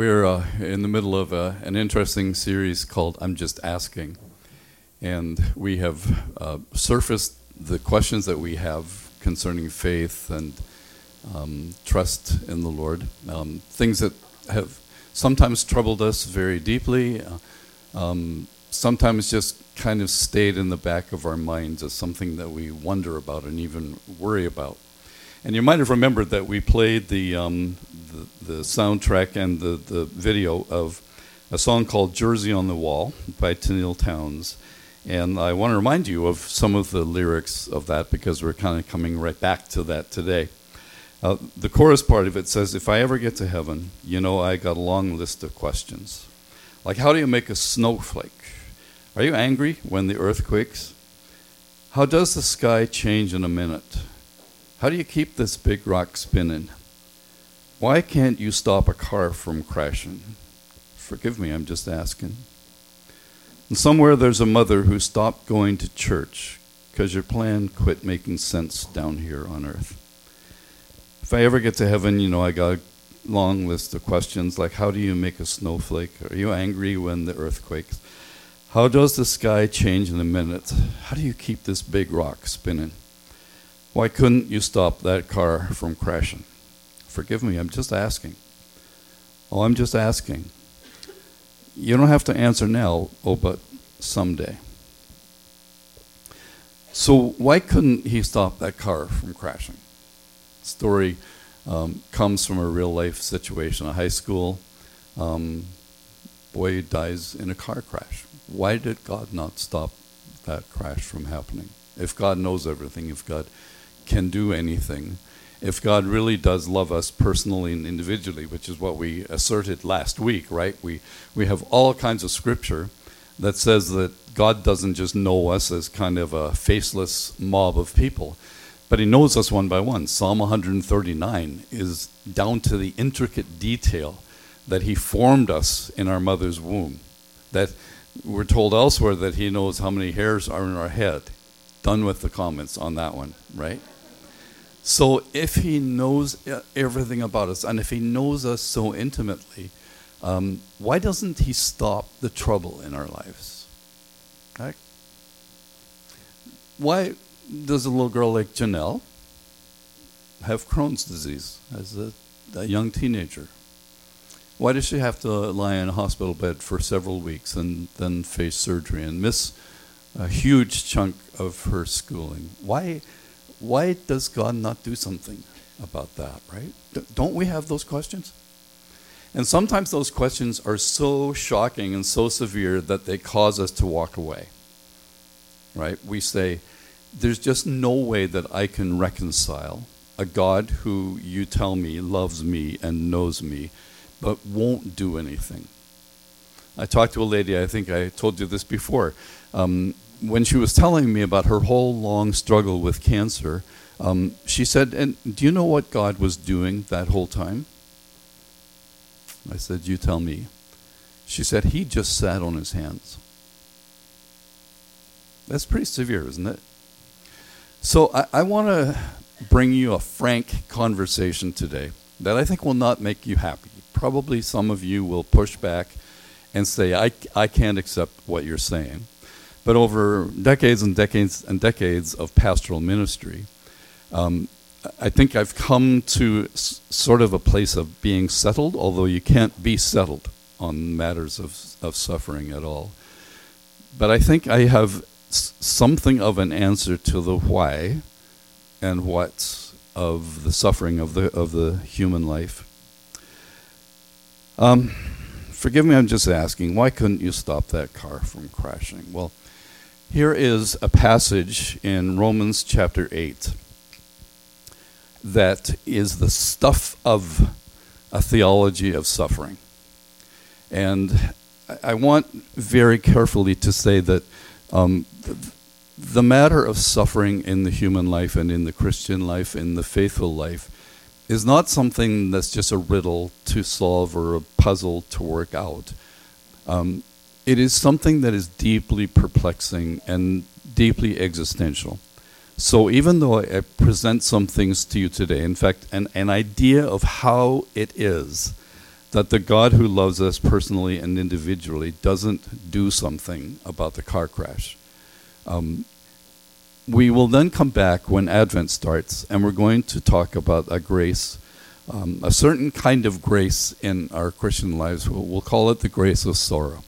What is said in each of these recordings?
We're in the middle of an interesting series called I'm Just Asking. And we have surfaced the questions that we have concerning faith and trust in the Lord. Things that have sometimes troubled us very deeply, sometimes just kind of stayed in the back of our minds as something that we wonder about and even worry about. And you might have remembered that we played the soundtrack and the video of a song called Jersey on the Wall by Tennille Towns. And I want to remind you of some of the lyrics of that because we're kind of coming right back to that today. The chorus part of it says, if I ever get to heaven, you know I got a long list of questions. Like, how do you make a snowflake? Are you angry when the earth quakes? How does the sky change in a minute? How do you keep this big rock spinning? Why can't you stop a car from crashing? Forgive me, I'm just asking. And somewhere there's a mother who stopped going to church because your plan quit making sense down here on earth. If I ever get to heaven, you know, I got a long list of questions like, how do you make a snowflake? Are you angry when the earth quakes? How does the sky change in a minute? How do you keep this big rock spinning? Why couldn't you stop that car from crashing? Forgive me, I'm just asking. Oh, I'm just asking. You don't have to answer now, oh, but someday. So why couldn't he stop that car from crashing? Story comes from a real life situation. A high school boy dies in a car crash. Why did God not stop that crash from happening? If God knows everything, if God can do anything, if God really does love us personally and individually, which is what we asserted last week, right? We have all kinds of scripture that says that God doesn't just know us as kind of a faceless mob of people, but he knows us one by one. Psalm 139 is down to the intricate detail that he formed us in our mother's womb. That we're told elsewhere that he knows how many hairs are in our head. Done with the comments on that one, right? So if he knows everything about us, and if he knows us so intimately, why doesn't he stop the trouble in our lives? Right? Why does a little girl like Janelle have Crohn's disease as a young teenager? Why does she have to lie in a hospital bed for several weeks and then face surgery and miss a huge chunk of her schooling? Why does God not do something about that, right? Don't we have those questions? And sometimes those questions are so shocking and so severe that they cause us to walk away, right? We say, there's just no way that I can reconcile a God who you tell me loves me and knows me, but won't do anything. I talked to a lady, I think I told you this before, when she was telling me about her whole long struggle with cancer, she said, and do you know what God was doing that whole time? I said, you tell me. She said, he just sat on his hands. That's pretty severe, isn't it? So I want to bring you a frank conversation today that I think will not make you happy. Probably some of you will push back and say, I can't accept what you're saying. But over decades and decades and decades of pastoral ministry, I think I've come to sort of a place of being settled, although you can't be settled on matters of suffering at all. But I think I have something of an answer to the why and what of the suffering of the human life. Forgive me, I'm just asking, why couldn't you stop that car from crashing? Well, here is a passage in Romans chapter 8 that is the stuff of a theology of suffering. And I want very carefully to say that the matter of suffering in the human life and in the Christian life, in the faithful life, is not something that's just a riddle to solve or a puzzle to work out. It is something that is deeply perplexing and deeply existential. So even though I present some things to you today, in fact, an idea of how it is that the God who loves us personally and individually doesn't do something about the car crash. We will then come back when Advent starts, and we're going to talk about a grace, a certain kind of grace in our Christian lives. We'll call it the grace of sorrow.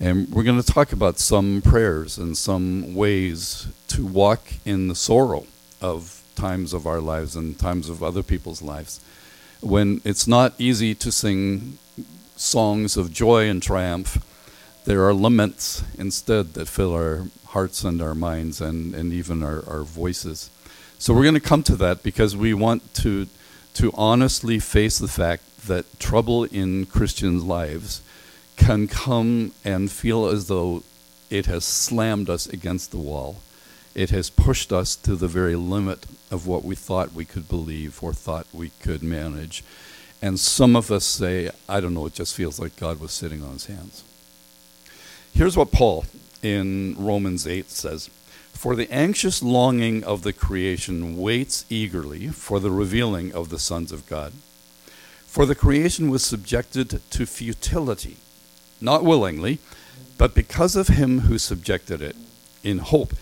And we're going to talk about some prayers and some ways to walk in the sorrow of times of our lives and times of other people's lives, when it's not easy to sing songs of joy and triumph. There are laments instead that fill our hearts and our minds and even our voices. So we're going to come to that because we want to honestly face the fact that trouble in Christian lives can come and feel as though it has slammed us against the wall. It has pushed us to the very limit of what we thought we could believe or thought we could manage. And some of us say, I don't know, it just feels like God was sitting on his hands. Here's what Paul in Romans 8 says. For the anxious longing of the creation waits eagerly for the revealing of the sons of God. For the creation was subjected to futility, not willingly, but because of him who subjected it, in hope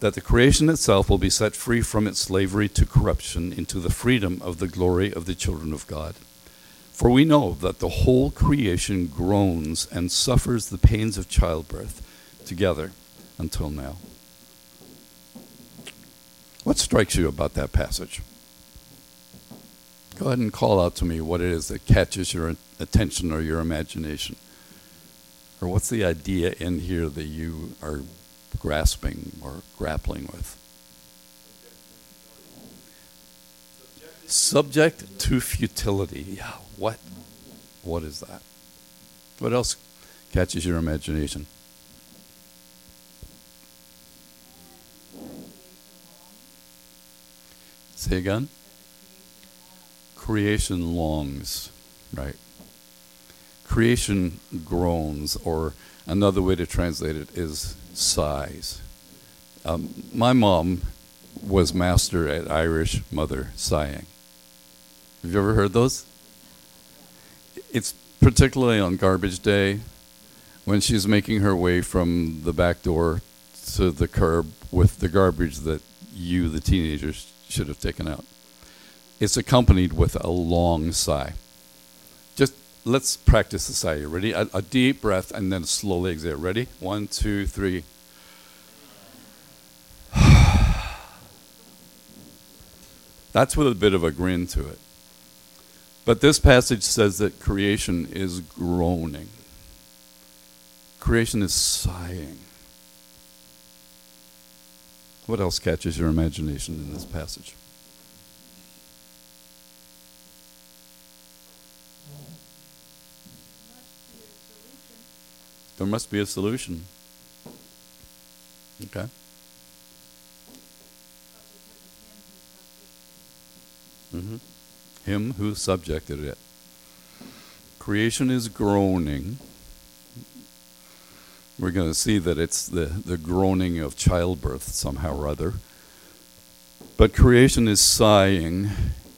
that the creation itself will be set free from its slavery to corruption into the freedom of the glory of the children of God. For we know that the whole creation groans and suffers the pains of childbirth together until now. What strikes you about that passage? Go ahead and call out to me what it is that catches your attention or your imagination. Or what's the idea in here that you are grasping or grappling with? Subject to futility. Yeah. What is that? What else catches your imagination? Say again? Creation longs, right? Creation groans, or another way to translate it is sighs. My mom was master at Irish mother sighing. Have you ever heard those? It's particularly on garbage day when she's making her way from the back door to the curb with the garbage that you, the teenagers, should have taken out. It's accompanied with a long sigh. Just let's practice the sigh. You ready? A deep breath and then slowly exhale. Ready? 1, 2, 3. That's with a bit of a grin to it. But this passage says that creation is groaning. Creation is sighing. What else catches your imagination in this passage? There must be a solution. Okay. Mm-hmm. Him who subjected it. Creation is groaning. We're going to see that it's the groaning of childbirth somehow or other. But creation is sighing.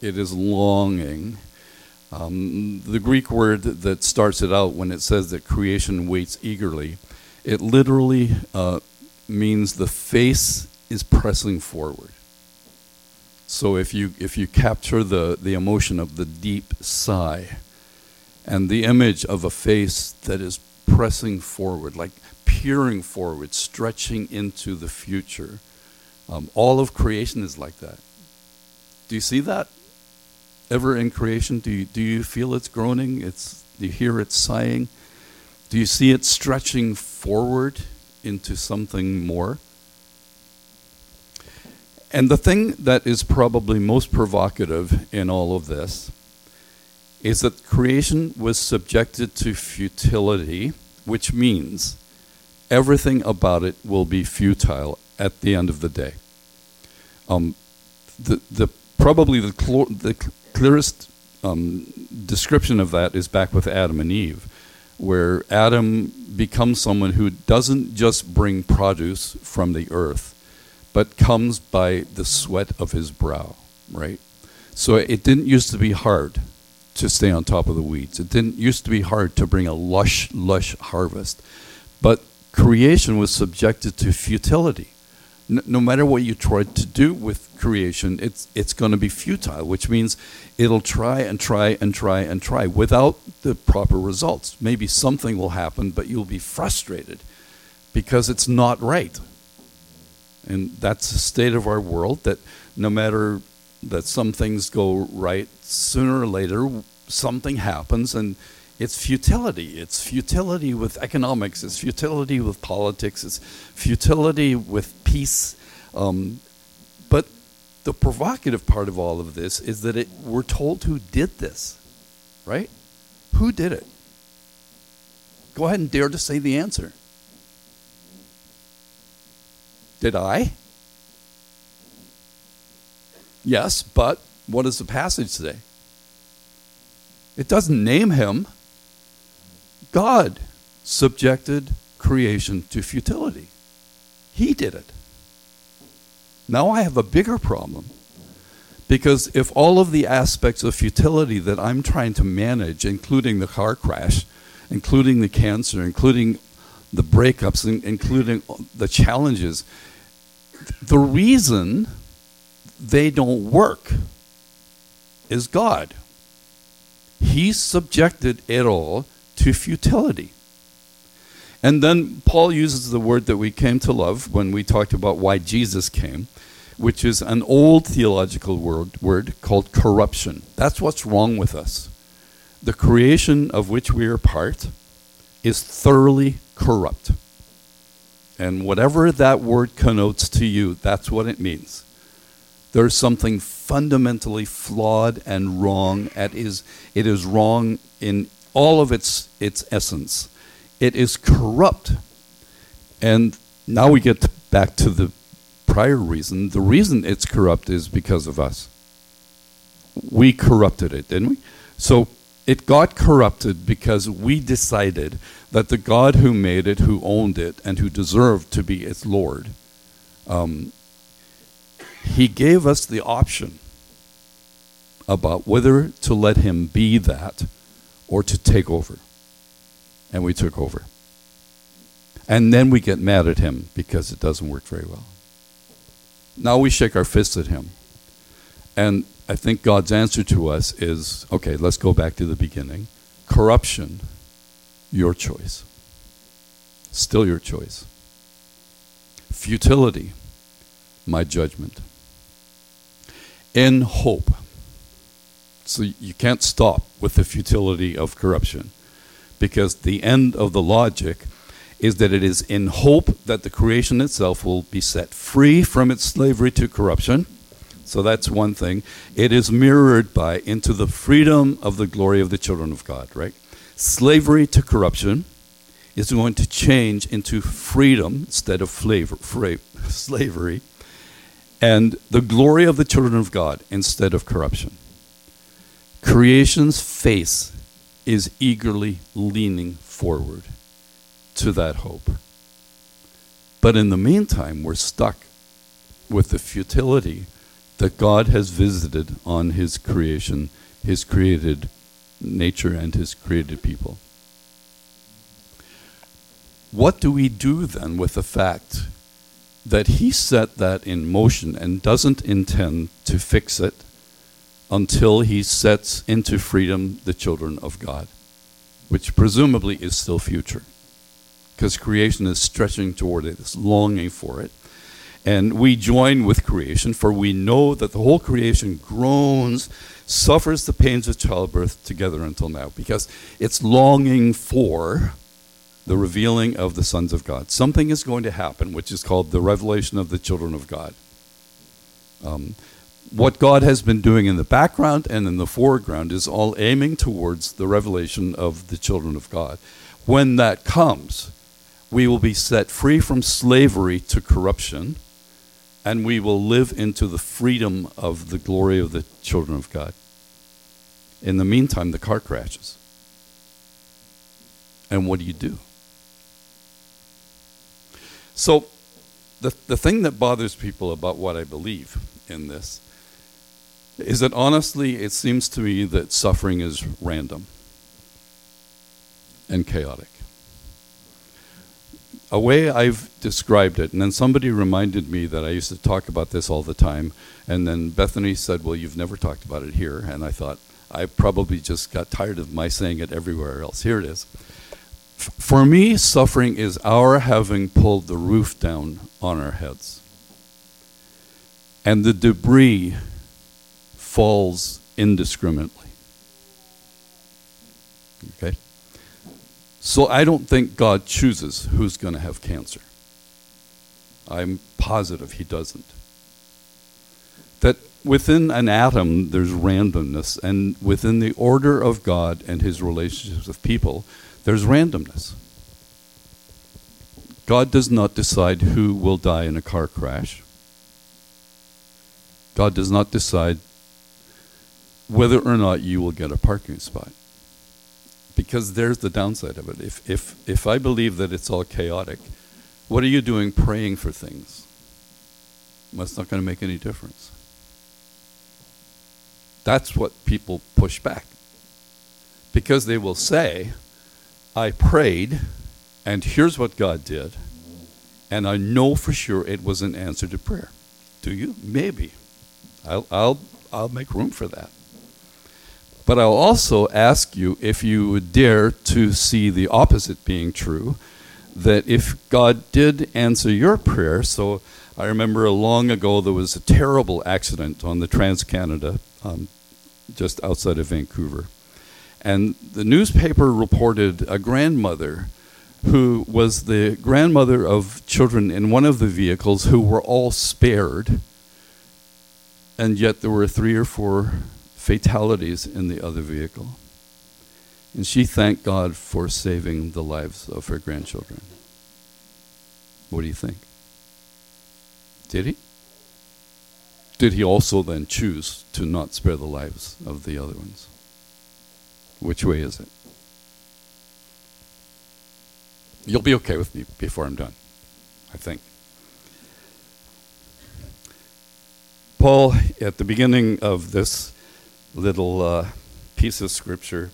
It is longing. The Greek word that starts it out when it says that creation waits eagerly, it literally means the face is pressing forward. So if you capture the emotion of the deep sigh and the image of a face that is pressing forward, like peering forward, stretching into the future, all of creation is like that. Do you see that ever in creation? Do you feel it's groaning? Do you hear it sighing? Do you see it stretching forward into something more? And the thing that is probably most provocative in all of this is that creation was subjected to futility, which means everything about it will be futile at the end of the day. The clearest description of that is back with Adam and Eve, where Adam becomes someone who doesn't just bring produce from the earth, but comes by the sweat of his brow, right? So it didn't used to be hard to stay on top of the weeds. It didn't used to be hard to bring a lush harvest. But creation was subjected to futility. No matter what you try to do with creation, it's going to be futile, which means it'll try without the proper results. Maybe something will happen, but you'll be frustrated because it's not right. And that's the state of our world, that no matter that some things go right, sooner or later something happens, and it's futility. It's futility with economics. It's futility with politics. It's futility with peace. But the provocative part of all of this is that we're told who did this, right? Who did it? Go ahead and dare to say the answer. Did I? Yes, but what does the passage say? It doesn't name him. God subjected creation to futility. He did it. Now I have a bigger problem, because if all of the aspects of futility that I'm trying to manage, including the car crash, including the cancer, including the breakups, including the challenges, the reason they don't work is God. He subjected it all to futility. And then Paul uses the word that we came to love when we talked about why Jesus came, which is an old theological word called corruption. That's what's wrong with us. The creation of which we are part is thoroughly corrupt. And whatever that word connotes to you, that's what it means. There's something fundamentally flawed and wrong. It is wrong in all of its essence. It is corrupt. And now we get back to the prior reason. The reason it's corrupt is because of us. We corrupted it, didn't we? So it got corrupted because we decided that the God who made it, who owned it, and who deserved to be its Lord, He gave us the option about whether to let him be that or to take over. And we took over. And then we get mad at him because it doesn't work very well. Now we shake our fists at him. And I think God's answer to us is, okay, let's go back to the beginning. Corruption, your choice. Still your choice. Futility, my judgment. In hope. So you can't stop with the futility of corruption, because the end of the logic is that it is in hope that the creation itself will be set free from its slavery to corruption. So that's one thing. It is mirrored by into the freedom of the glory of the children of God, right? Slavery to corruption is going to change into freedom instead of slavery. And the glory of the children of God instead of corruption. Creation's face is eagerly leaning forward to that hope. But in the meantime, we're stuck with the futility that God has visited on his creation, his created nature, and his created people. What do we do then with the fact that he set that in motion and doesn't intend to fix it until he sets into freedom the children of God, which presumably is still future, because creation is stretching toward it, it's longing for it. And we join with creation, for we know that the whole creation groans, suffers the pains of childbirth together until now, because it's longing for the revealing of the sons of God. Something is going to happen, which is called the revelation of the children of God. What God has been doing in the background and in the foreground is all aiming towards the revelation of the children of God. When that comes, we will be set free from slavery to corruption, and we will live into the freedom of the glory of the children of God. In the meantime, the car crashes. And what do you do? So the thing that bothers people about what I believe in this is that honestly, it seems to me that suffering is random and chaotic. A way I've described it, and then somebody reminded me that I used to talk about this all the time, and then Bethany said, well, you've never talked about it here, and I thought, I probably just got tired of my saying it everywhere else. Here it is. For me, suffering is our having pulled the roof down on our heads, and the debris falls indiscriminately. Okay? So I don't think God chooses who's going to have cancer. I'm positive he doesn't. That within an atom, there's randomness, and within the order of God and his relationships with people, there's randomness. God does not decide who will die in a car crash. God does not decide whether or not you will get a parking spot. Because there's the downside of it. If I believe that it's all chaotic, what are you doing praying for things? Well, it's not going to make any difference. That's what people push back. Because they will say, I prayed, and here's what God did, and I know for sure it was an answer to prayer. Do you? Maybe. I'll make room for that. But I'll also ask you if you would dare to see the opposite being true, that if God did answer your prayer, so I remember long ago there was a terrible accident on the Trans Canada just outside of Vancouver. And the newspaper reported a grandmother who was the grandmother of children in one of the vehicles who were all spared, and yet there were 3 or 4 fatalities in the other vehicle. And she thanked God for saving the lives of her grandchildren. What do you think? Did he? Did he also then choose to not spare the lives of the other ones? Which way is it? You'll be okay with me before I'm done, I think. Paul, at the beginning of this little piece of scripture,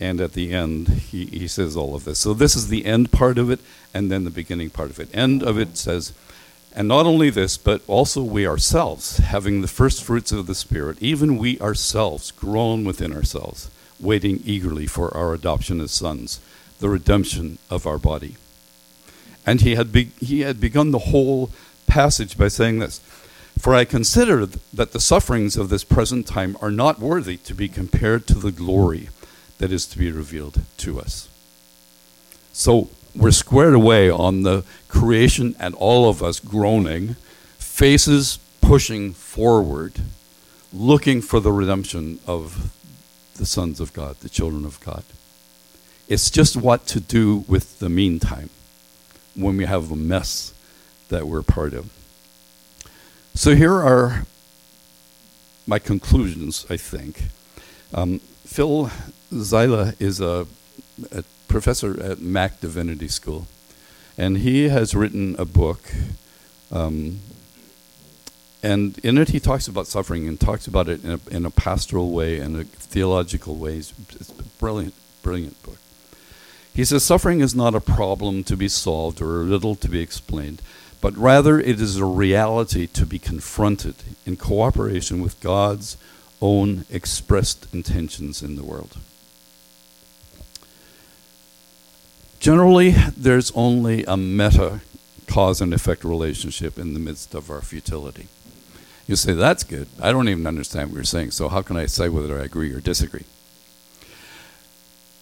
and at the end he says all of this. So this is the end part of it, and then the beginning part of it. End of it says, and not only this, but also we ourselves, having the first fruits of the Spirit, even we ourselves groan within ourselves, waiting eagerly for our adoption as sons, the redemption of our body. And he had begun the whole passage by saying this, for I consider that the sufferings of this present time are not worthy to be compared to the glory that is to be revealed to us. So we're squared away on the creation and all of us groaning, faces pushing forward, looking for the redemption of the sons of God, the children of God. It's just what to do with the meantime when we have a mess that we're part of. So here are my conclusions, I think. Phil Zyla is a professor at Mac Divinity School, and he has written a book, and in it he talks about suffering and talks about it in a pastoral way and a theological way. It's a brilliant, brilliant book. He says, suffering is not a problem to be solved or a riddle to be explained, but rather it is a reality to be confronted in cooperation with God's own expressed intentions in the world. Generally, there's only a meta cause and effect relationship in the midst of our futility. You say, that's good. I don't even understand what you're saying, so how can I say whether I agree or disagree?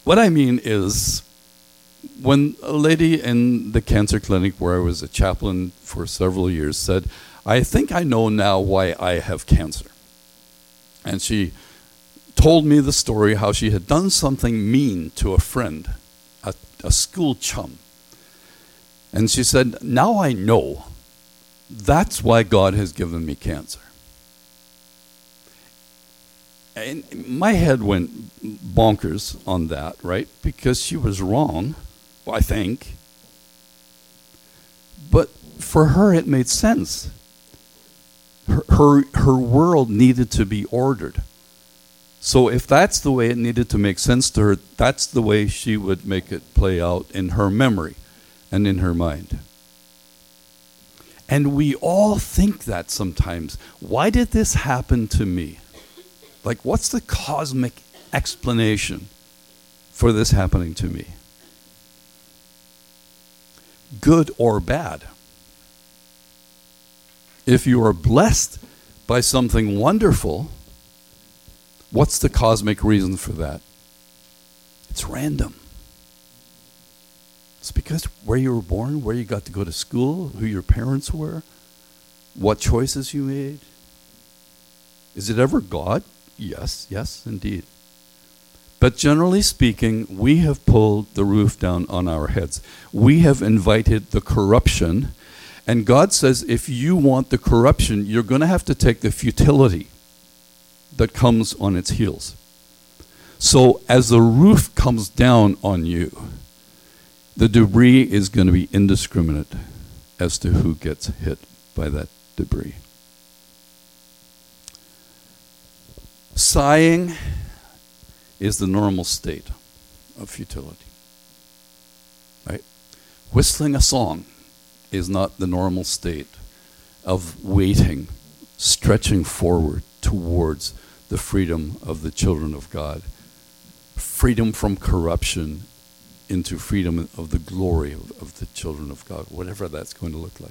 What I mean is, when a lady in the cancer clinic where I was a chaplain for several years said, I think I know now why I have cancer. And she told me the story how she had done something mean to a friend, a school chum. And she said, now I know. That's why God has given me cancer. And my head went bonkers on that, right? Because she was wrong. I think. But for her, it made sense. her world needed to be ordered. So if that's the way it needed to make sense to her, that's the way she would make it play out in her memory and in her mind. And we all think that sometimes. Why did this happen to me? Like, what's the cosmic explanation for this happening to me? Good or bad. If you are blessed by something wonderful, what's the cosmic reason for that? It's random. It's because where you were born, where you got to go to school, who your parents were, what choices you made. Is it ever God? Yes, indeed. But generally speaking, we have pulled the roof down on our heads. We have invited the corruption. And God says, if you want the corruption, you're going to have to take the futility that comes on its heels. So as the roof comes down on you, the debris is going to be indiscriminate as to who gets hit by that debris. Sighing is the normal state of futility, right? Whistling a song is not the normal state of waiting, stretching forward towards the freedom of the children of God, freedom from corruption into freedom of the glory of the children of God, whatever that's going to look like.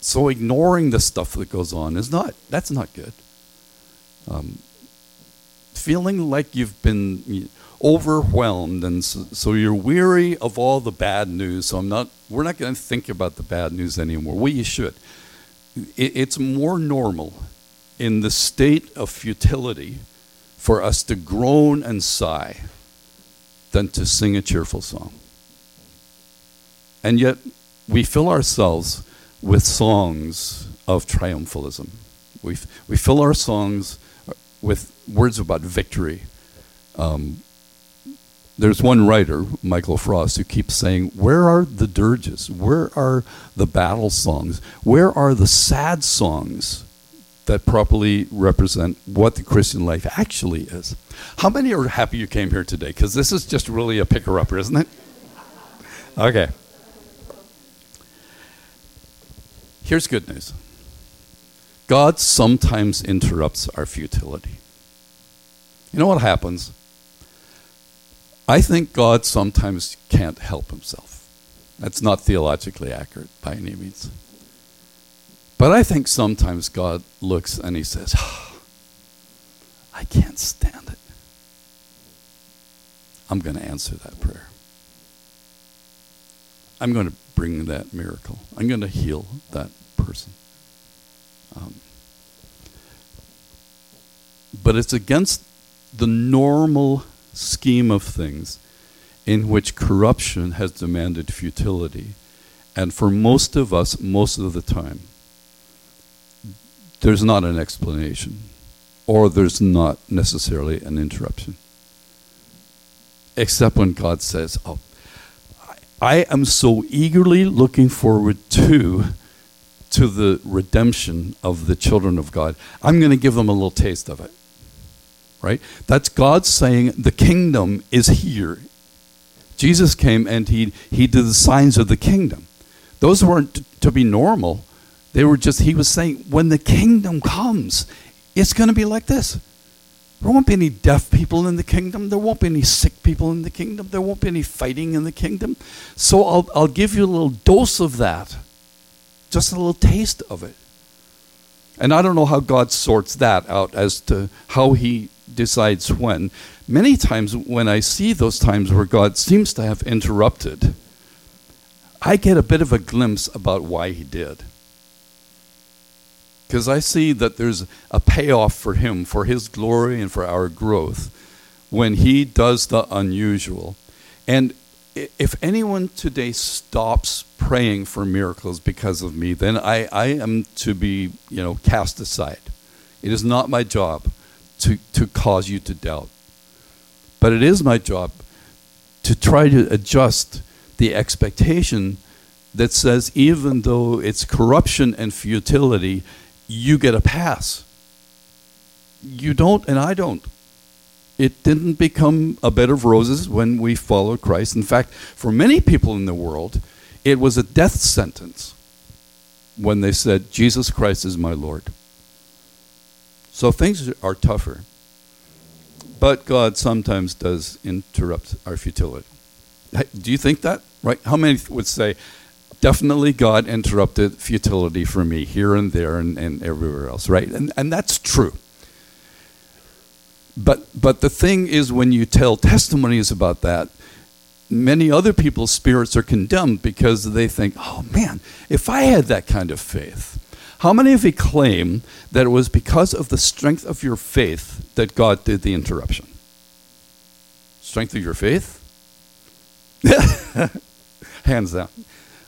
So ignoring the stuff that goes on that's not good. Feeling like you've been overwhelmed, and so you're weary of all the bad news, so we're not going to think about the bad news anymore. Well, you should. It's more normal in the state of futility for us to groan and sigh than to sing a cheerful song. And yet we fill ourselves with songs of triumphalism. We fill our songs with words about victory. There's one writer, Michael Frost, who keeps saying, where are the dirges? Where are the battle songs? Where are the sad songs that properly represent what the Christian life actually is? How many are happy you came here today? Because this is just really a picker-upper, isn't it? Okay. Here's good news. God sometimes interrupts our futility. You know what happens? I think God sometimes can't help himself. That's not theologically accurate by any means. But I think sometimes God looks and he says, oh, I can't stand it. I'm going to answer that prayer. I'm going to bring that miracle. I'm going to heal that person. But it's against the normal scheme of things in which corruption has demanded futility. And for most of us, most of the time, there's not an explanation, or there's not necessarily an interruption. Except when God says, oh, I am so eagerly looking forward to the redemption of the children of God. I'm going to give them a little taste of it. Right? That's God saying the kingdom is here. Jesus came and he did the signs of the kingdom. Those weren't to be normal. They were just, he was saying, when the kingdom comes, it's going to be like this. There won't be any deaf people in the kingdom. There won't be any sick people in the kingdom. There won't be any fighting in the kingdom. So I'll give you a little dose of that. Just a little taste of it. And I don't know how God sorts that out as to how he decides when. Many times when I see those times where God seems to have interrupted, I get a bit of a glimpse about why he did. Because I see that there's a payoff for him, for his glory and for our growth, when he does the unusual. And if anyone today stops praying for miracles because of me, then I am to be, cast aside. It is not my job to cause you to doubt. But it is my job to try to adjust the expectation that says even though it's corruption and futility, you get a pass. You don't and I don't. It didn't become a bed of roses when we followed Christ. In fact, for many people in the world, it was a death sentence when they said, Jesus Christ is my Lord. So things are tougher. But God sometimes does interrupt our futility. Do you think that? Right? How many would say, definitely God interrupted futility for me here and there and everywhere else, right? And that's true. But the thing is, when you tell testimonies about that, many other people's spirits are condemned because they think, oh man, if I had that kind of faith. How many of you claim that it was because of the strength of your faith that God did the interruption? Strength of your faith? Hands down.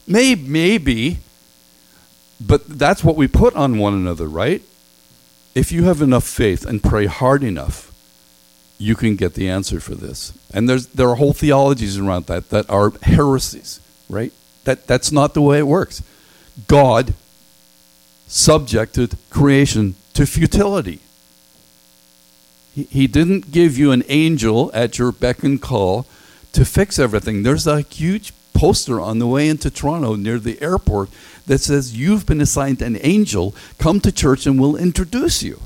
Maybe, but that's what we put on one another, right? If you have enough faith and pray hard enough, you can get the answer for this. And there are whole theologies around that are heresies, right? That's not the way it works. God subjected creation to futility. He didn't give you an angel at your beck and call to fix everything. There's a huge poster on the way into Toronto near the airport that says, you've been assigned an angel, come to church and we'll introduce you.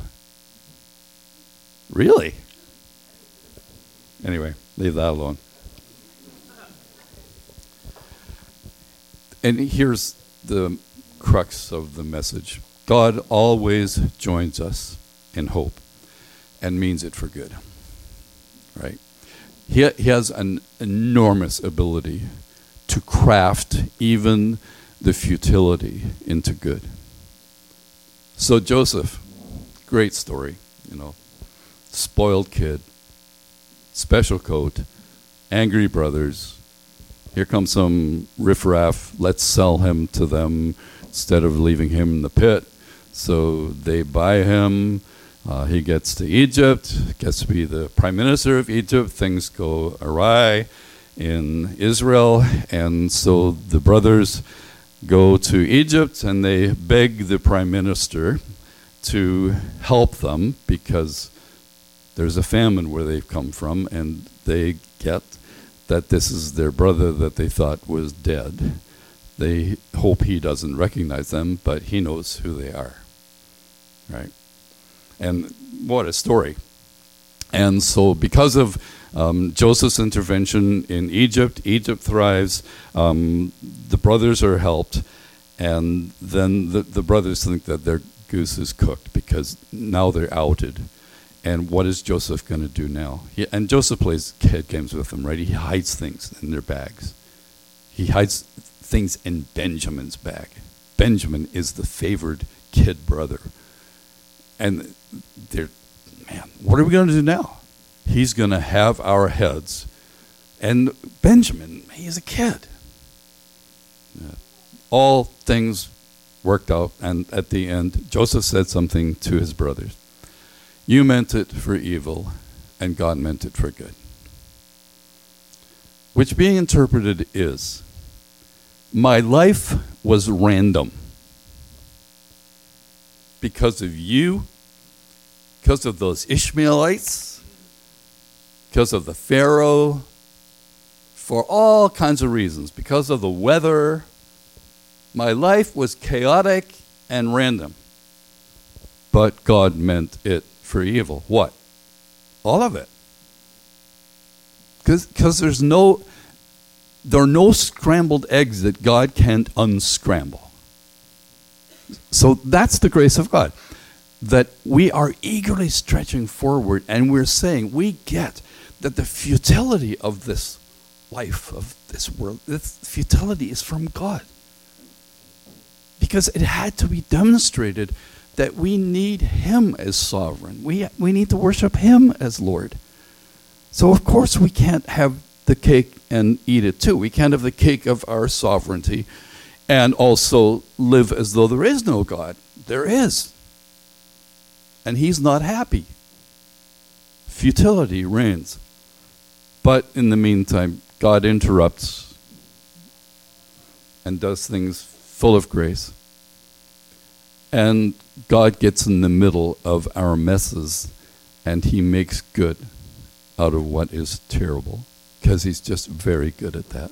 Really? Anyway, leave that alone. And here's the crux of the message. God always joins us in hope and means it for good. Right? He has an enormous ability to craft even the futility into good. So Joseph, great story, spoiled kid. Special coat, angry brothers, here comes some riffraff, let's sell him to them instead of leaving him in the pit. So they buy him, he gets to Egypt, gets to be the prime minister of Egypt, things go awry in Israel, and so the brothers go to Egypt and they beg the prime minister to help them because there's a famine where they've come from, and they get that this is their brother that they thought was dead. They hope he doesn't recognize them, but he knows who they are, right? And what a story. And so because of Joseph's intervention in Egypt, Egypt thrives, the brothers are helped, and then the brothers think that their goose is cooked because now they're outed. And what is Joseph going to do now? And Joseph plays head games with them, right? He hides things in their bags. He hides things in Benjamin's bag. Benjamin is the favored kid brother. And man, what are we going to do now? He's going to have our heads. And Benjamin, he's a kid. Yeah. All things worked out. And at the end, Joseph said something to his brothers. You meant it for evil, and God meant it for good. Which being interpreted is, my life was random. Because of you, because of those Ishmaelites, because of the Pharaoh, for all kinds of reasons, because of the weather, my life was chaotic and random. But God meant it for evil. What? All of it. Because there are no scrambled eggs that God can't unscramble. So that's the grace of God, that we are eagerly stretching forward, and we're saying we get that the futility of this life, of this world, this futility is from God. Because it had to be demonstrated that we need him as sovereign. We need to worship him as Lord. So of course we can't have the cake and eat it too. We can't have the cake of our sovereignty and also live as though there is no God. There is. And he's not happy. Futility reigns. But in the meantime, God interrupts and does things full of grace. And God gets in the middle of our messes, and he makes good out of what is terrible, because he's just very good at that.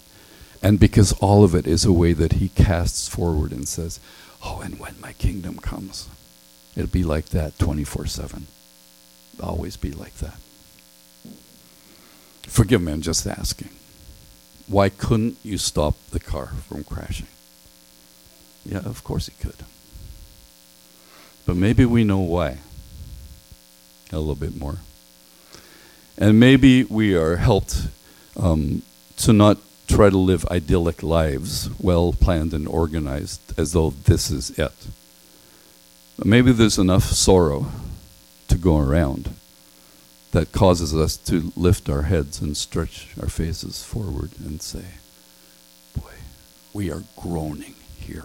And because all of it is a way that he casts forward and says, oh, and when my kingdom comes, it'll be like that 24/7. Always be like that. Forgive me, I'm just asking. Why couldn't you stop the car from crashing? Yeah, of course he could. But maybe we know why a little bit more. And maybe we are helped to not try to live idyllic lives, well planned and organized, as though this is it. But maybe there's enough sorrow to go around that causes us to lift our heads and stretch our faces forward and say, boy, we are groaning here.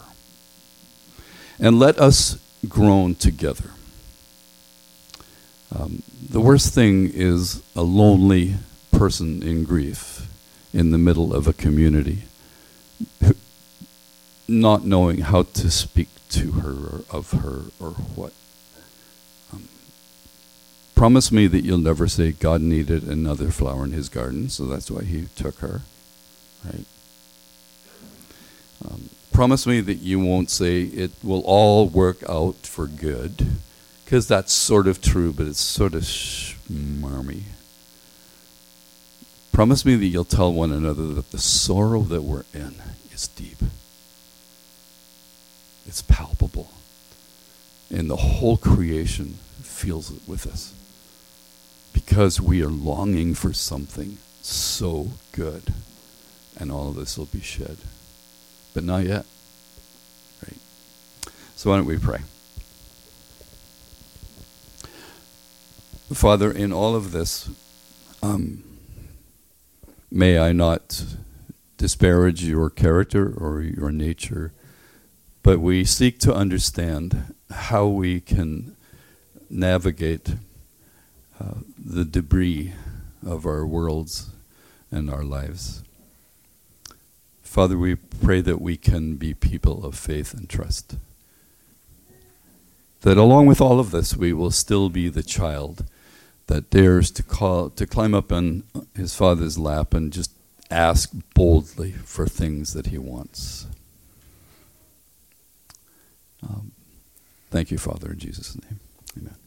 And let us groan together. The worst thing is a lonely person in grief in the middle of a community, not knowing how to speak to her or of her or what. Promise me that you'll never say God needed another flower in his garden, so that's why he took her, right? Promise me that you won't say it will all work out for good, because that's sort of true, but it's sort of schmarmy. Promise me that you'll tell one another that the sorrow that we're in is deep. It's palpable. And the whole creation feels it with us, because we are longing for something so good. And all of this will be shed. But not yet. Right. So why don't we pray? Father, in all of this, may I not disparage your character or your nature, but we seek to understand how we can navigate the debris of our worlds and our lives. Father, we pray that we can be people of faith and trust. That along with all of this, we will still be the child that dares to climb up on his father's lap and just ask boldly for things that he wants. Thank you, Father, in Jesus' name. Amen.